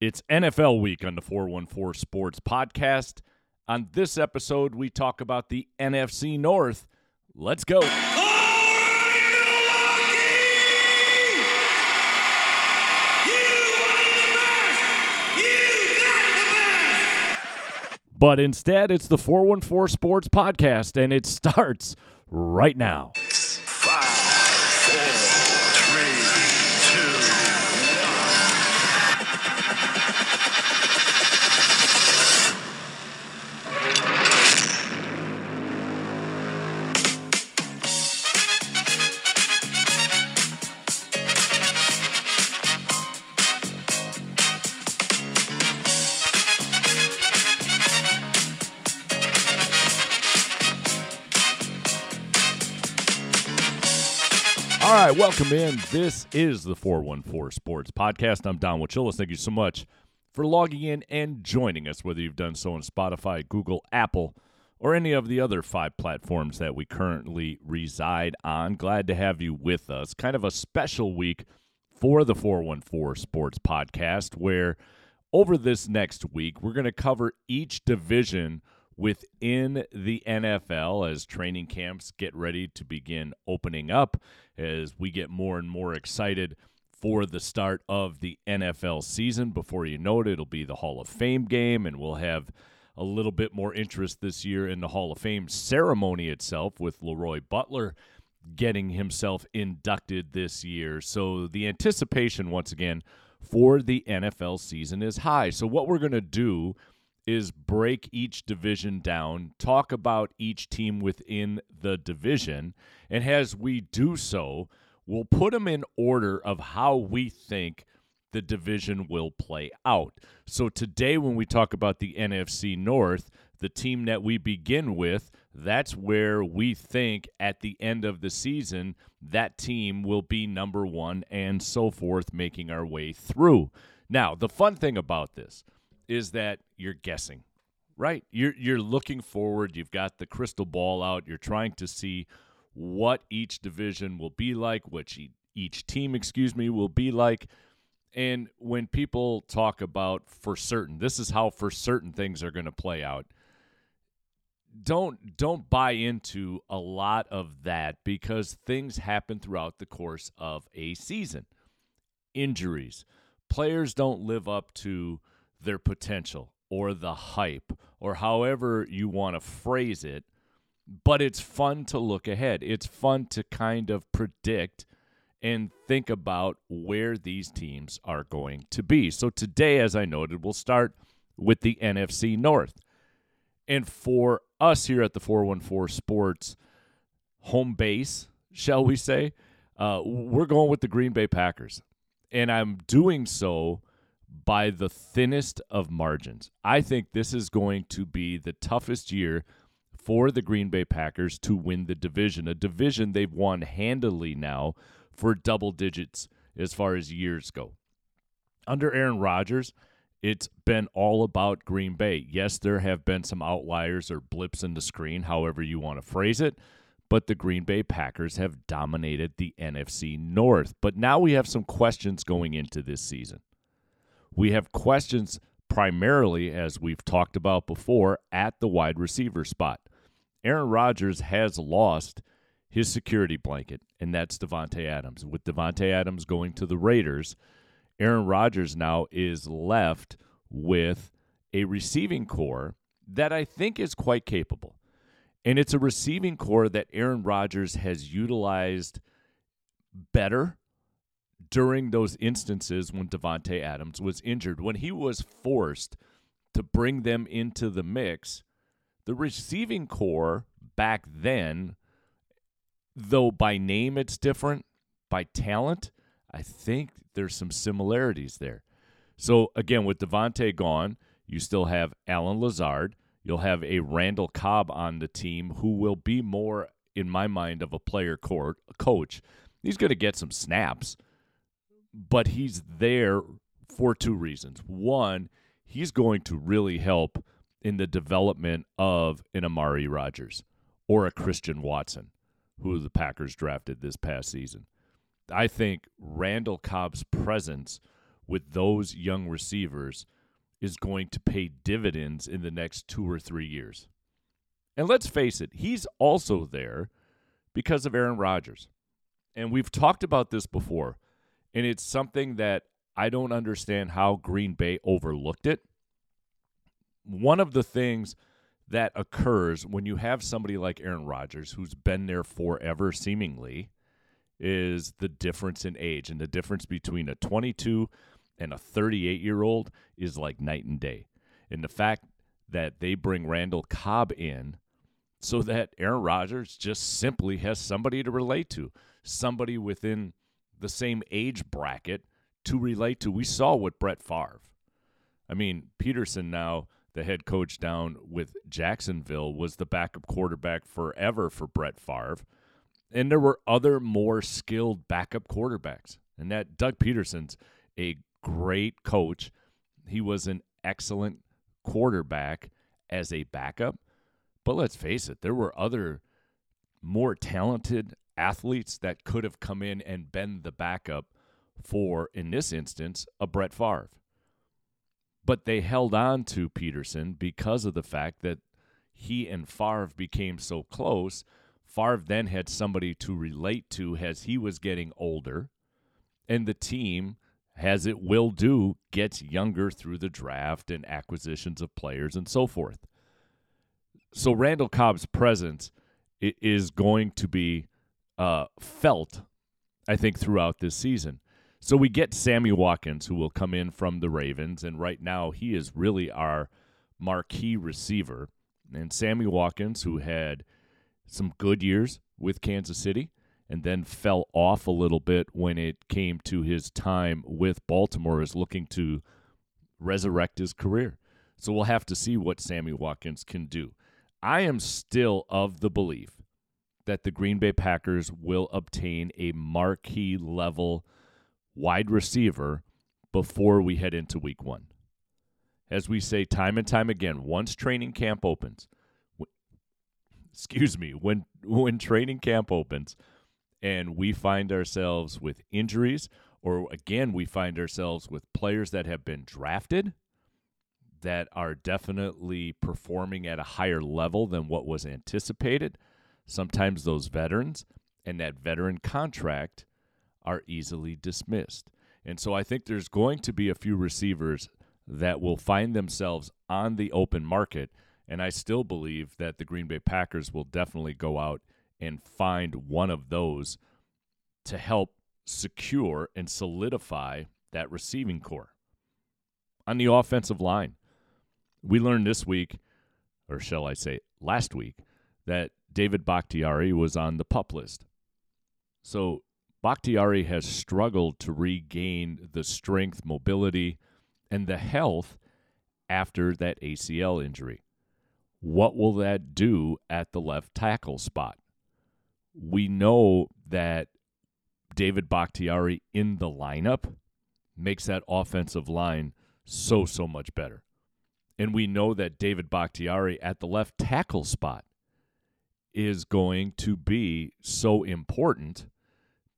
It's NFL week on the 414 Sports Podcast. On this episode, we talk about the NFC North. Let's go. But instead, it's the 414 Sports Podcast, and it starts right now. 5, 4, 3, 2, 1. Welcome in. This is the 414 Sports Podcast. I'm Don Wachulis. Thank you so much for logging in and joining us, whether you've done so on Spotify, Google, Apple, or any of the other 5 platforms that we currently reside on. Glad to have you with us. Kind of a special week for the 414 Sports Podcast, where over this next week, we're going to cover each division within the NFL as training camps get ready to begin opening up, as we get more and more excited for the start of the NFL season. Before you know it, it'll be the Hall of Fame game, and we'll have a little bit more interest this year in the Hall of Fame ceremony itself, with Leroy Butler getting himself inducted this year. So the anticipation, once again, for the NFL season is high. So what we're going to do is break each division down, talk about each team within the division, and as we do so, we'll put them in order of how we think the division will play out. So today, when we talk about the NFC North, the team that we begin with, that's where we think at the end of the season, that team will be number one and so forth, making our way through. Now, the fun thing about this is that you're guessing, right? You're looking forward. You've got the crystal ball out. You're trying to see what each division will be like, what each team, will be like. And when people talk about for certain, this is how for certain things are going to play out, don't buy into a lot of that, because things happen throughout the course of a season. Injuries. Players don't live up to their potential or the hype or however you want to phrase it, but it's fun to look ahead. It's fun to kind of predict and think about where these teams are going to be. So today, as I noted, we'll start with the NFC North. And for us here at the 414 Sports home base, shall we say, we're going with the Green Bay Packers. And I'm doing so by the thinnest of margins. I think this is going to be the toughest year for the Green Bay Packers to win the division, a division they've won handily now for double digits as far as years go. Under Aaron Rodgers, it's been all about Green Bay. Yes, there have been some outliers or blips in the screen, however you want to phrase it, but the Green Bay Packers have dominated the NFC North. But now we have some questions going into this season. We have questions primarily, as we've talked about before, at the wide receiver spot. Aaron Rodgers has lost his security blanket, and that's Davante Adams. With Davante Adams going to the Raiders, Aaron Rodgers now is left with a receiving core that I think is quite capable. And it's a receiving core that Aaron Rodgers has utilized better during those instances when Davante Adams was injured. When he was forced to bring them into the mix, the receiving core back then, though by name it's different, by talent, I think there's some similarities there. So again, with Davante gone, you still have Alan Lazard. You'll have a Randall Cobb on the team who will be more, in my mind, of a player coach. He's going to get some snaps, but he's there for two reasons. One, he's going to really help in the development of an Amari Rodgers or a Christian Watson, who the Packers drafted this past season. I think Randall Cobb's presence with those young receivers is going to pay dividends in the next 2 or 3 years. And let's face it, he's also there because of Aaron Rodgers. And we've talked about this before, and it's something that I don't understand how Green Bay overlooked it. One of the things that occurs when you have somebody like Aaron Rodgers, who's been there forever seemingly, is the difference in age. And the difference between a 22 and a 38-year-old is like night and day. And the fact that they bring Randall Cobb in so that Aaron Rodgers just simply has somebody to relate to, somebody within the same age bracket to relate to. We saw with Brett Favre. I mean, Peterson, now the head coach down with Jacksonville, was the backup quarterback forever for Brett Favre. And there were other more skilled backup quarterbacks. And that Doug Peterson's a great coach. He was an excellent quarterback as a backup. But let's face it, there were other more talented athletes that could have come in and been the backup for, in this instance, a Brett Favre. But they held on to Peterson because of the fact that he and Favre became so close. Favre then had somebody to relate to as he was getting older, and the team, as it will do, gets younger through the draft and acquisitions of players and so forth. So Randall Cobb's presence is going to be felt, I think, throughout this season. So we get Sammy Watkins, who will come in from the Ravens, and right now he is really our marquee receiver. And Sammy Watkins, who had some good years with Kansas City and then fell off a little bit when it came to his time with Baltimore, is looking to resurrect his career. So we'll have to see what Sammy Watkins can do. I am still of the belief that the Green Bay Packers will obtain a marquee-level wide receiver before we head into week one. As we say time and time again, once training camp opens, when training camp opens and we find ourselves with injuries, or again, we find ourselves with players that have been drafted that are definitely performing at a higher level than what was anticipated, sometimes those veterans and that veteran contract are easily dismissed. And so I think there's going to be a few receivers that will find themselves on the open market, and I still believe that the Green Bay Packers will definitely go out and find one of those to help secure and solidify that receiving corps. On the offensive line, we learned this week, or shall I say last week, that David Bakhtiari was on the PUP list. So Bakhtiari has struggled to regain the strength, mobility, and the health after that ACL injury. What will that do at the left tackle spot? We know that David Bakhtiari in the lineup makes that offensive line so much better. And we know that David Bakhtiari at the left tackle spot is going to be so important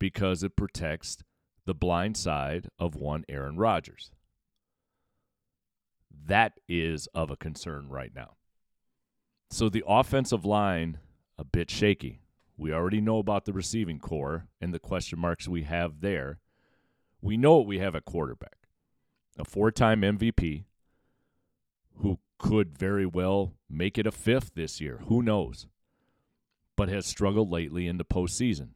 because it protects the blind side of one Aaron Rodgers. That is of a concern right now. So the offensive line, a bit shaky. We already know about the receiving corps and the question marks we have there. We know what we have at quarterback, a four-time MVP who could very well make it a fifth this year. Who knows? But has struggled lately in the postseason.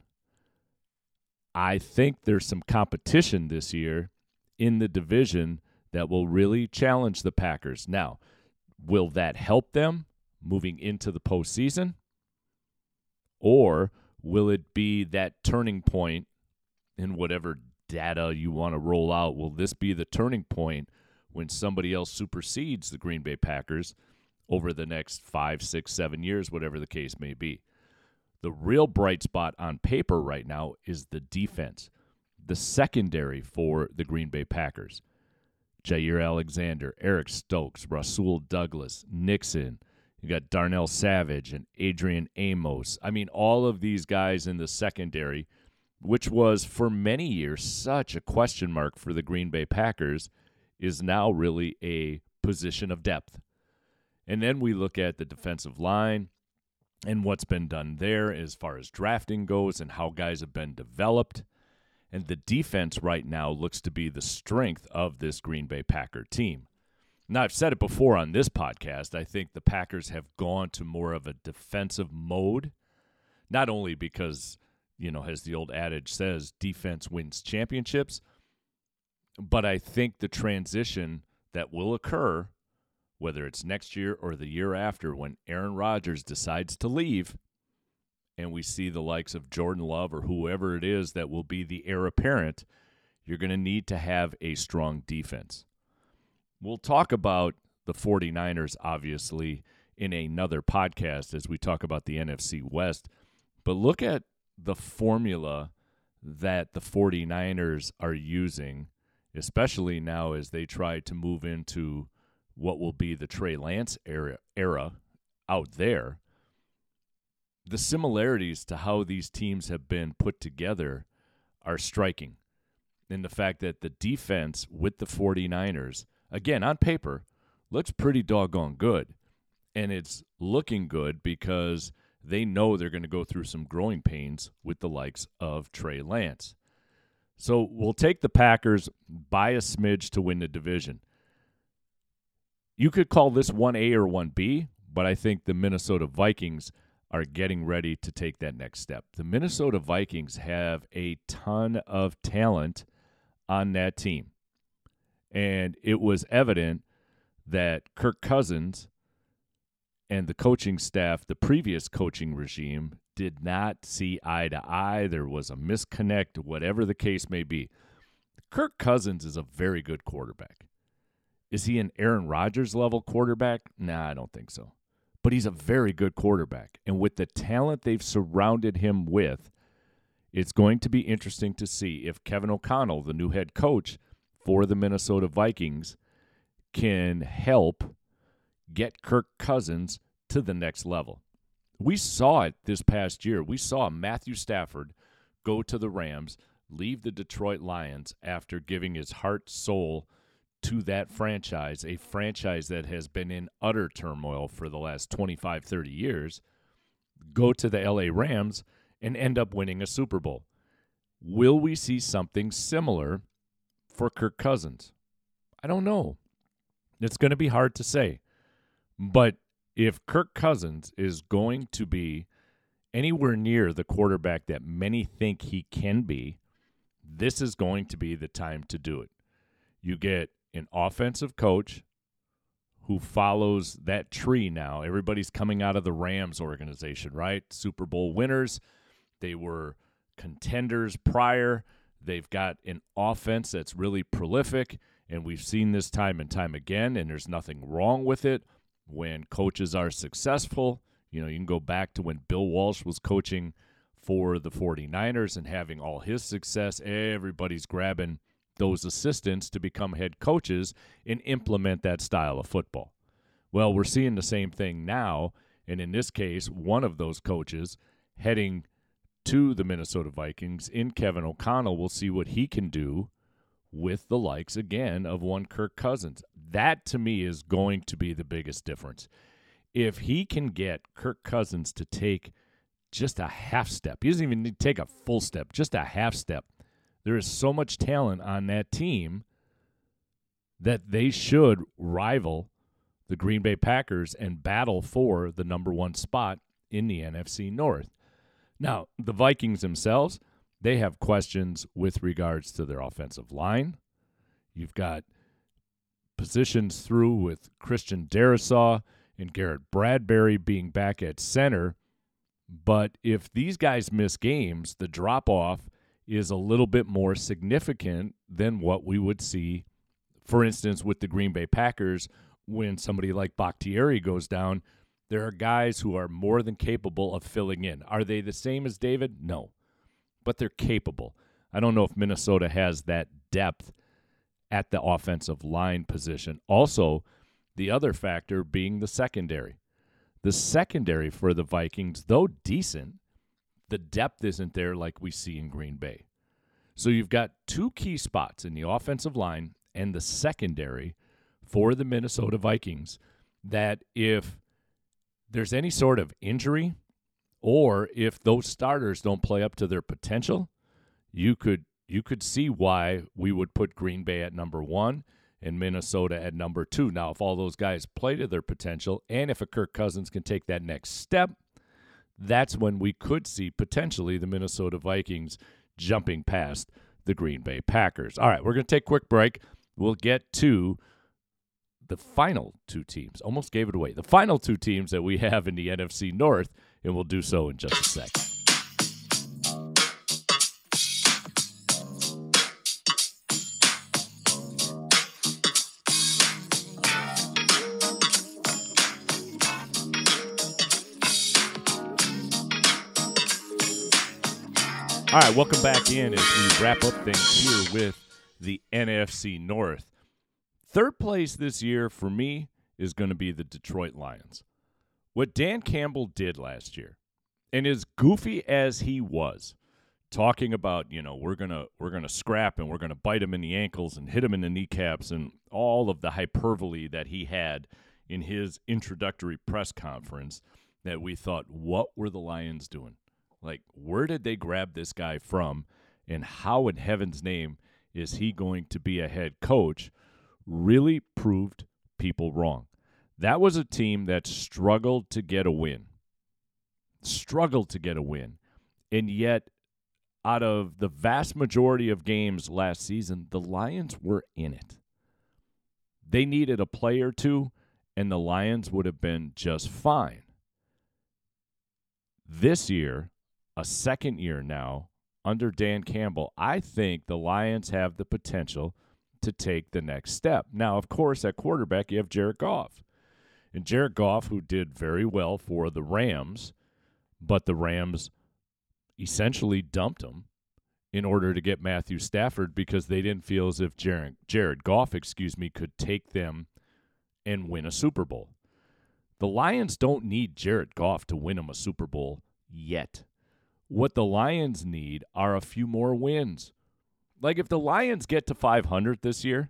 I think there's some competition this year in the division that will really challenge the Packers. Now, will that help them moving into the postseason? Or will it be that turning point in whatever data you want to roll out? Will this be the turning point when somebody else supersedes the Green Bay Packers over the next 5, 6, 7 years, whatever the case may be? The real bright spot on paper right now is the defense, the secondary for the Green Bay Packers. Jair Alexander, Eric Stokes, Rasul Douglas, Nixon. You got Darnell Savage and Adrian Amos. I mean, all of these guys in the secondary which was for many years such a question mark for the Green Bay Packers, is now really a position of depth. And then we look at the defensive line and what's been done there as far as drafting goes and how guys have been developed. And the defense right now looks to be the strength of this Green Bay Packer team. Now, I've said it before on this podcast, I think the Packers have gone to more of a defensive mode, not only because, you know, as the old adage says, defense wins championships, but I think the transition that will occur, whether it's next year or the year after, when Aaron Rodgers decides to leave and we see the likes of Jordan Love or whoever it is that will be the heir apparent, you're going to need to have a strong defense. We'll talk about the 49ers, obviously, in another podcast as we talk about the NFC West. But look at the formula that the 49ers are using, especially now as they try to move into what will be the Trey Lance era out there. The similarities to how these teams have been put together are striking. And the fact that the defense with the 49ers, again, on paper, looks pretty doggone good. And it's looking good because they know they're going to go through some growing pains with the likes of Trey Lance. So we'll take the Packers by a smidge to win the division. You could call this 1A or 1B, but I think the Minnesota Vikings are getting ready to take that next step. The Minnesota Vikings have a ton of talent on that team. And it was evident that Kirk Cousins and the coaching staff, the previous coaching regime, did not see eye to eye. There was a misconnect, whatever the case may be. Kirk Cousins is a very good quarterback. Is he an Aaron Rodgers level quarterback? Nah, I don't think so. But he's a very good quarterback. And with the talent they've surrounded him with, it's going to be interesting to see if Kevin O'Connell, the new head coach for the Minnesota Vikings, can help get Kirk Cousins to the next level. We saw it this past year. We saw Matthew Stafford go to the Rams, leave the Detroit Lions after giving his heart, soul to that franchise, a franchise that has been in utter turmoil for the last 25, 30 years, go to the LA Rams and end up winning a Super Bowl. Will we see something similar for Kirk Cousins? I don't know. It's going to be hard to say. But if Kirk Cousins is going to be anywhere near the quarterback that many think he can be, this is going to be the time to do it. You get an offensive coach who follows that tree now. Everybody's coming out of the Rams organization, right? Super Bowl winners. They were contenders prior. They've got an offense that's really prolific, and we've seen this time and time again, and there's nothing wrong with it when coaches are successful. You know, you can go back to when Bill Walsh was coaching for the 49ers and having all his success. Everybody's grabbing those assistants to become head coaches and implement that style of football. Well, we're seeing the same thing now, and in this case, one of those coaches heading to the Minnesota Vikings in Kevin O'Connell. We'll see what he can do with the likes, again, of one Kirk Cousins. That, to me, is going to be the biggest difference. If he can get Kirk Cousins to take just a half step, he doesn't even need to take a full step, just a half step. There is so much talent on that team that they should rival the Green Bay Packers and battle for the number one spot in the NFC North. Now, the Vikings themselves, they have questions with regards to their offensive line. You've got positions through with Christian Darrisaw and Garrett Bradbury being back at center. But if these guys miss games, the drop-off is a little bit more significant than what we would see, for instance, with the Green Bay Packers. When somebody like Bakhtiari goes down, there are guys who are more than capable of filling in. Are they the same as David? No, but they're capable. I don't know if Minnesota has that depth at the offensive line position. Also, the other factor being the secondary. The secondary for the Vikings, though decent, The depth isn't there like we see in Green Bay. So you've got two key spots in the offensive line and the secondary for the Minnesota Vikings that if there's any sort of injury or if those starters don't play up to their potential, you could see why we would put Green Bay at number one and Minnesota at number two. Now, if all those guys play to their potential and if a Kirk Cousins can take that next step, that's when we could see potentially the Minnesota Vikings jumping past the Green Bay Packers. All right, we're going to take a quick break. We'll get to the final two teams. Almost gave it away. The final two teams that we have in the NFC North, and we'll do so in just a second. All right, welcome back in as we wrap up things here with the NFC North. Third place this year for me is going to be the Detroit Lions. What Dan Campbell did last year, and as goofy as he was, talking about, you know, we're gonna scrap and we're gonna bite him in the ankles and hit him in the kneecaps and all of the hyperbole that he had in his introductory press conference, that we thought, what were the Lions doing? Like, where did they grab this guy from, and how in heaven's name is he going to be a head coach? Really proved people wrong. That was a team that struggled to get a win. And yet, out of the vast majority of games last season, the Lions were in it. They needed a play or two, and the Lions would have been just fine. This year, a second year now, under Dan Campbell, I think the Lions have the potential to take the next step. Now, of course, at quarterback, you have Jared Goff. And Jared Goff, who did very well for the Rams, but the Rams essentially dumped him in order to get Matthew Stafford because they didn't feel as if Jared Goff could take them and win a Super Bowl. The Lions don't need Jared Goff to win them a Super Bowl yet. What the Lions need are a few more wins. Like, if the Lions get to 500 this year,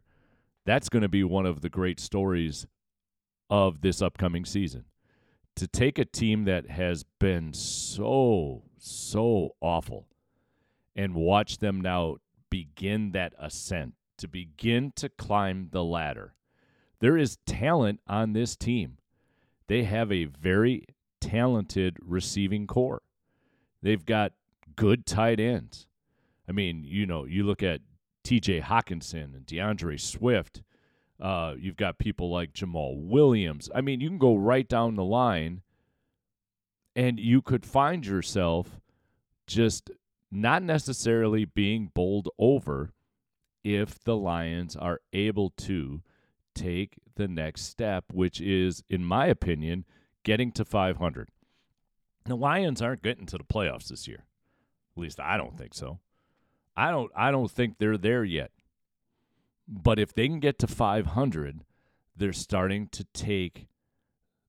that's going to be one of the great stories of this upcoming season. To take a team that has been so awful and watch them now begin that ascent, to begin to climb the ladder. There is talent on this team. They have a very talented receiving core. They've got good tight ends. I mean, you know, you look at T.J. Hockenson and DeAndre Swift. You've got people like Jamal Williams. I mean, you can go right down the line, and you could find yourself just not necessarily being bowled over if the Lions are able to take the next step, which is, in my opinion, getting to 500. The Lions aren't getting to the playoffs this year. At least I don't think so. I don't think they're there yet. But if they can get to 500, they're starting to take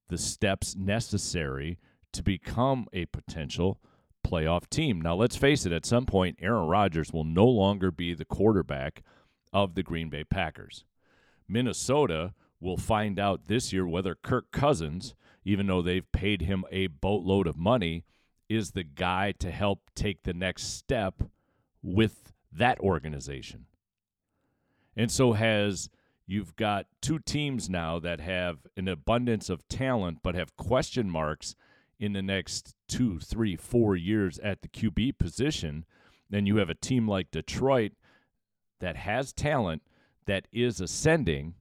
the steps necessary to become a potential playoff team. Now, let's face it, at some point, Aaron Rodgers will no longer be the quarterback of the Green Bay Packers. Minnesota will find out this year whether Kirk Cousins, even though they've paid him a boatload of money, is the guy to help take the next step with that organization. And so you've got two teams now that have an abundance of talent but have question marks in the next 2, 3, 4 years at the QB position. Then you have a team like Detroit that has talent that is ascending.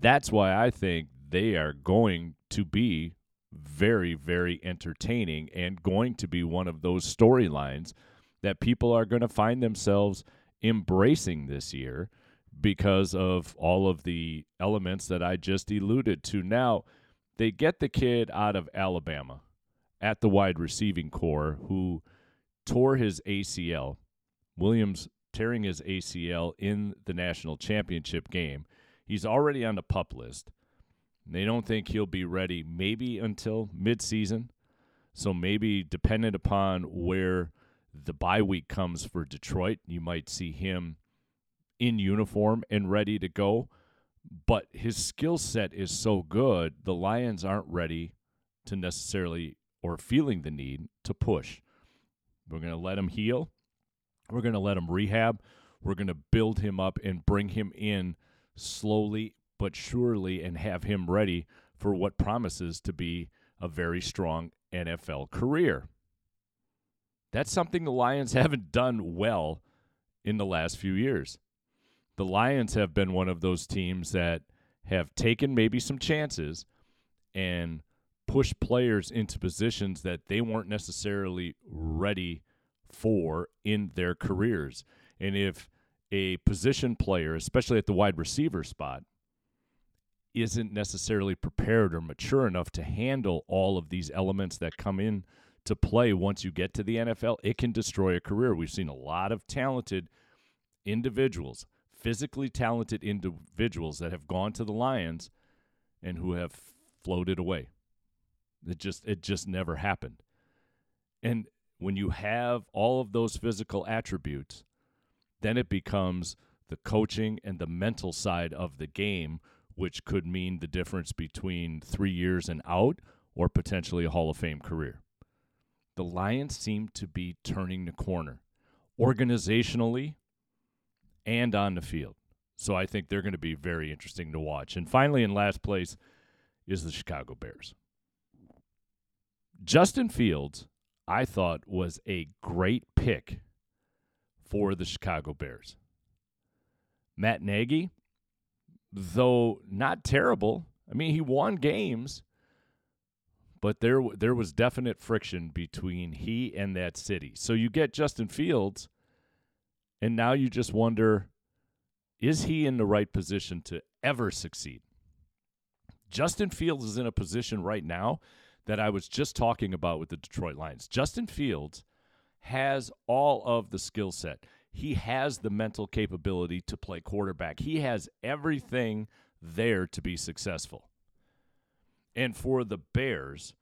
That's why I think they are going to be very, very entertaining and going to be one of those storylines that people are going to find themselves embracing this year because of all of the elements that I just alluded to. Now, they get the kid out of Alabama at the wide receiving core who tore his ACL, Williams tearing his ACL in the national championship game. He's already on the PUP list. They don't think he'll be ready maybe until midseason. So maybe dependent upon where the bye week comes for Detroit, you might see him in uniform and ready to go. But his skill set is so good, the Lions aren't ready to necessarily or feeling the need to push. We're going to let him heal. We're going to let him rehab. We're going to build him up and bring him in slowly but surely and have him ready for what promises to be a very strong NFL career. That's something the Lions haven't done well in the last few years. The Lions have been one of those teams that have taken maybe some chances and pushed players into positions that they weren't necessarily ready for in their careers. And if a position player, especially at the wide receiver spot, isn't necessarily prepared or mature enough to handle all of these elements that come in to play once you get to the NFL, it can destroy a career. We've seen a lot of talented individuals, physically talented individuals that have gone to the Lions and who have floated away. It just never happened. And when you have all of those physical attributes, then it becomes the coaching and the mental side of the game, which could mean the difference between 3 years and out or potentially a Hall of Fame career. The Lions seem to be turning the corner organizationally and on the field. So I think they're going to be very interesting to watch. And finally, in last place is the Chicago Bears. Justin Fields, I thought, was a great pick for the Chicago Bears. Matt Nagy, though not terrible, I mean, he won games, but there was definite friction between he and that city. So you get Justin Fields, and now you just wonder, is he in the right position to ever succeed? Justin Fields is in a position right now that I was just talking about with the Detroit Lions. Justin Fields has all of the skill set. He has the mental capability to play quarterback. He has everything there to be successful. And for the Bears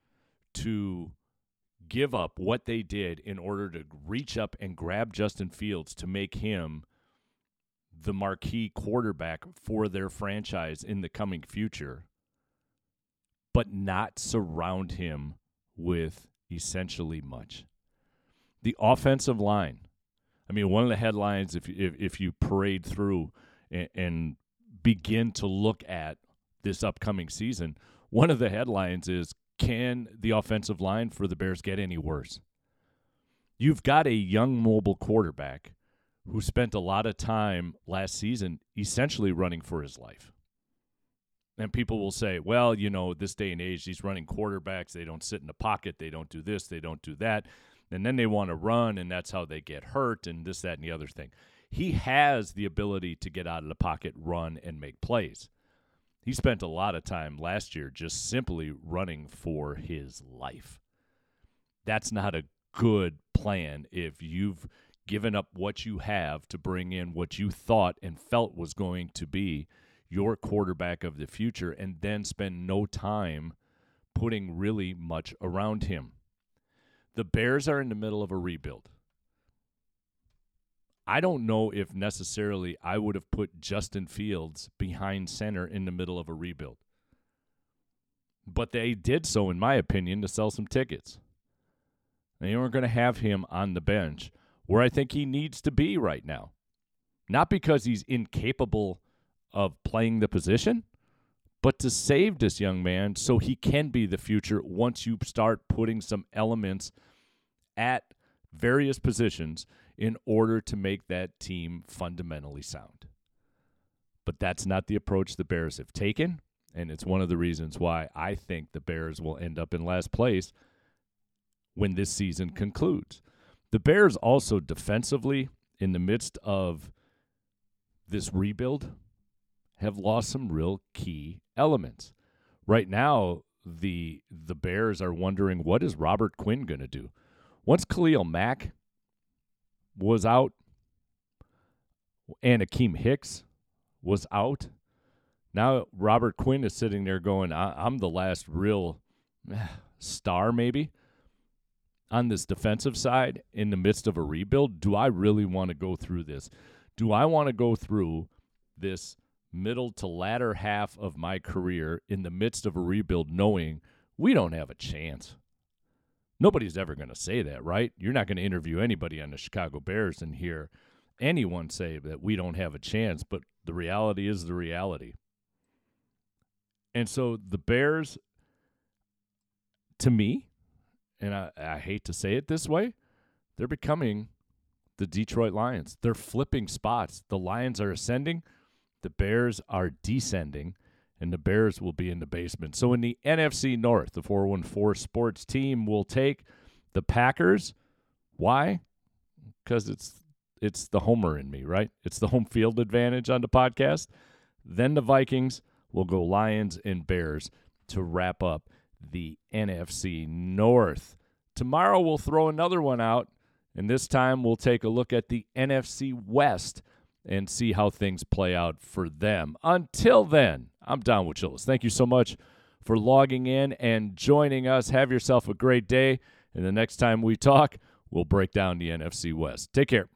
to give up what they did in order to reach up and grab Justin Fields to make him the marquee quarterback for their franchise in the coming future, but not surround him with essentially much. The offensive line. I mean, one of the headlines, if you parade through and begin to look at this upcoming season, one of the headlines is, can the offensive line for the Bears get any worse? You've got a young mobile quarterback who spent a lot of time last season essentially running for his life. And people will say, well, you know, this day and age, these running quarterbacks, they don't sit in the pocket, they don't do this, they don't do that. And then they want to run, and that's how they get hurt, and this, that, and the other thing. He has the ability to get out of the pocket, run, and make plays. He spent a lot of time last year just simply running for his life. That's not a good plan if you've given up what you have to bring in what you thought and felt was going to be your quarterback of the future and then spend no time putting really much around him. The Bears are in the middle of a rebuild. I don't know if necessarily I would have put Justin Fields behind center in the middle of a rebuild. But they did so, in my opinion, to sell some tickets. They weren't going to have him on the bench where I think he needs to be right now. Not because he's incapable of playing the position, but to save this young man so he can be the future once you start putting some elements at various positions in order to make that team fundamentally sound. But that's not the approach the Bears have taken, and it's one of the reasons why I think the Bears will end up in last place when this season concludes. The Bears also defensively, in the midst of this rebuild, have lost some real key elements. Right now, the Bears are wondering, what is Robert Quinn going to do? Once Khalil Mack was out and Akeem Hicks was out, now Robert Quinn is sitting there going, I'm the last real star maybe on this defensive side in the midst of a rebuild, do I really want to go through this? Do I want to go through this middle to latter half of my career in the midst of a rebuild knowing we don't have a chance? Nobody's ever going to say that, right? You're not going to interview anybody on the Chicago Bears and hear anyone say that we don't have a chance, but the reality is the reality. And so the Bears, to me, and I hate to say it this way, they're becoming the Detroit Lions. They're flipping spots. The Lions are ascending. The Bears are descending, and the Bears will be in the basement. So in the NFC North, the 414 Sports team will take the Packers. Why? Because it's the homer in me, right? It's the home field advantage on the podcast. Then the Vikings will go Lions and Bears to wrap up the NFC North. Tomorrow we'll throw another one out, and this time we'll take a look at the NFC West and see how things play out for them. Until then, I'm Don Wachulis. Thank you so much for logging in and joining us. Have yourself a great day, and the next time we talk, we'll break down the NFC West. Take care.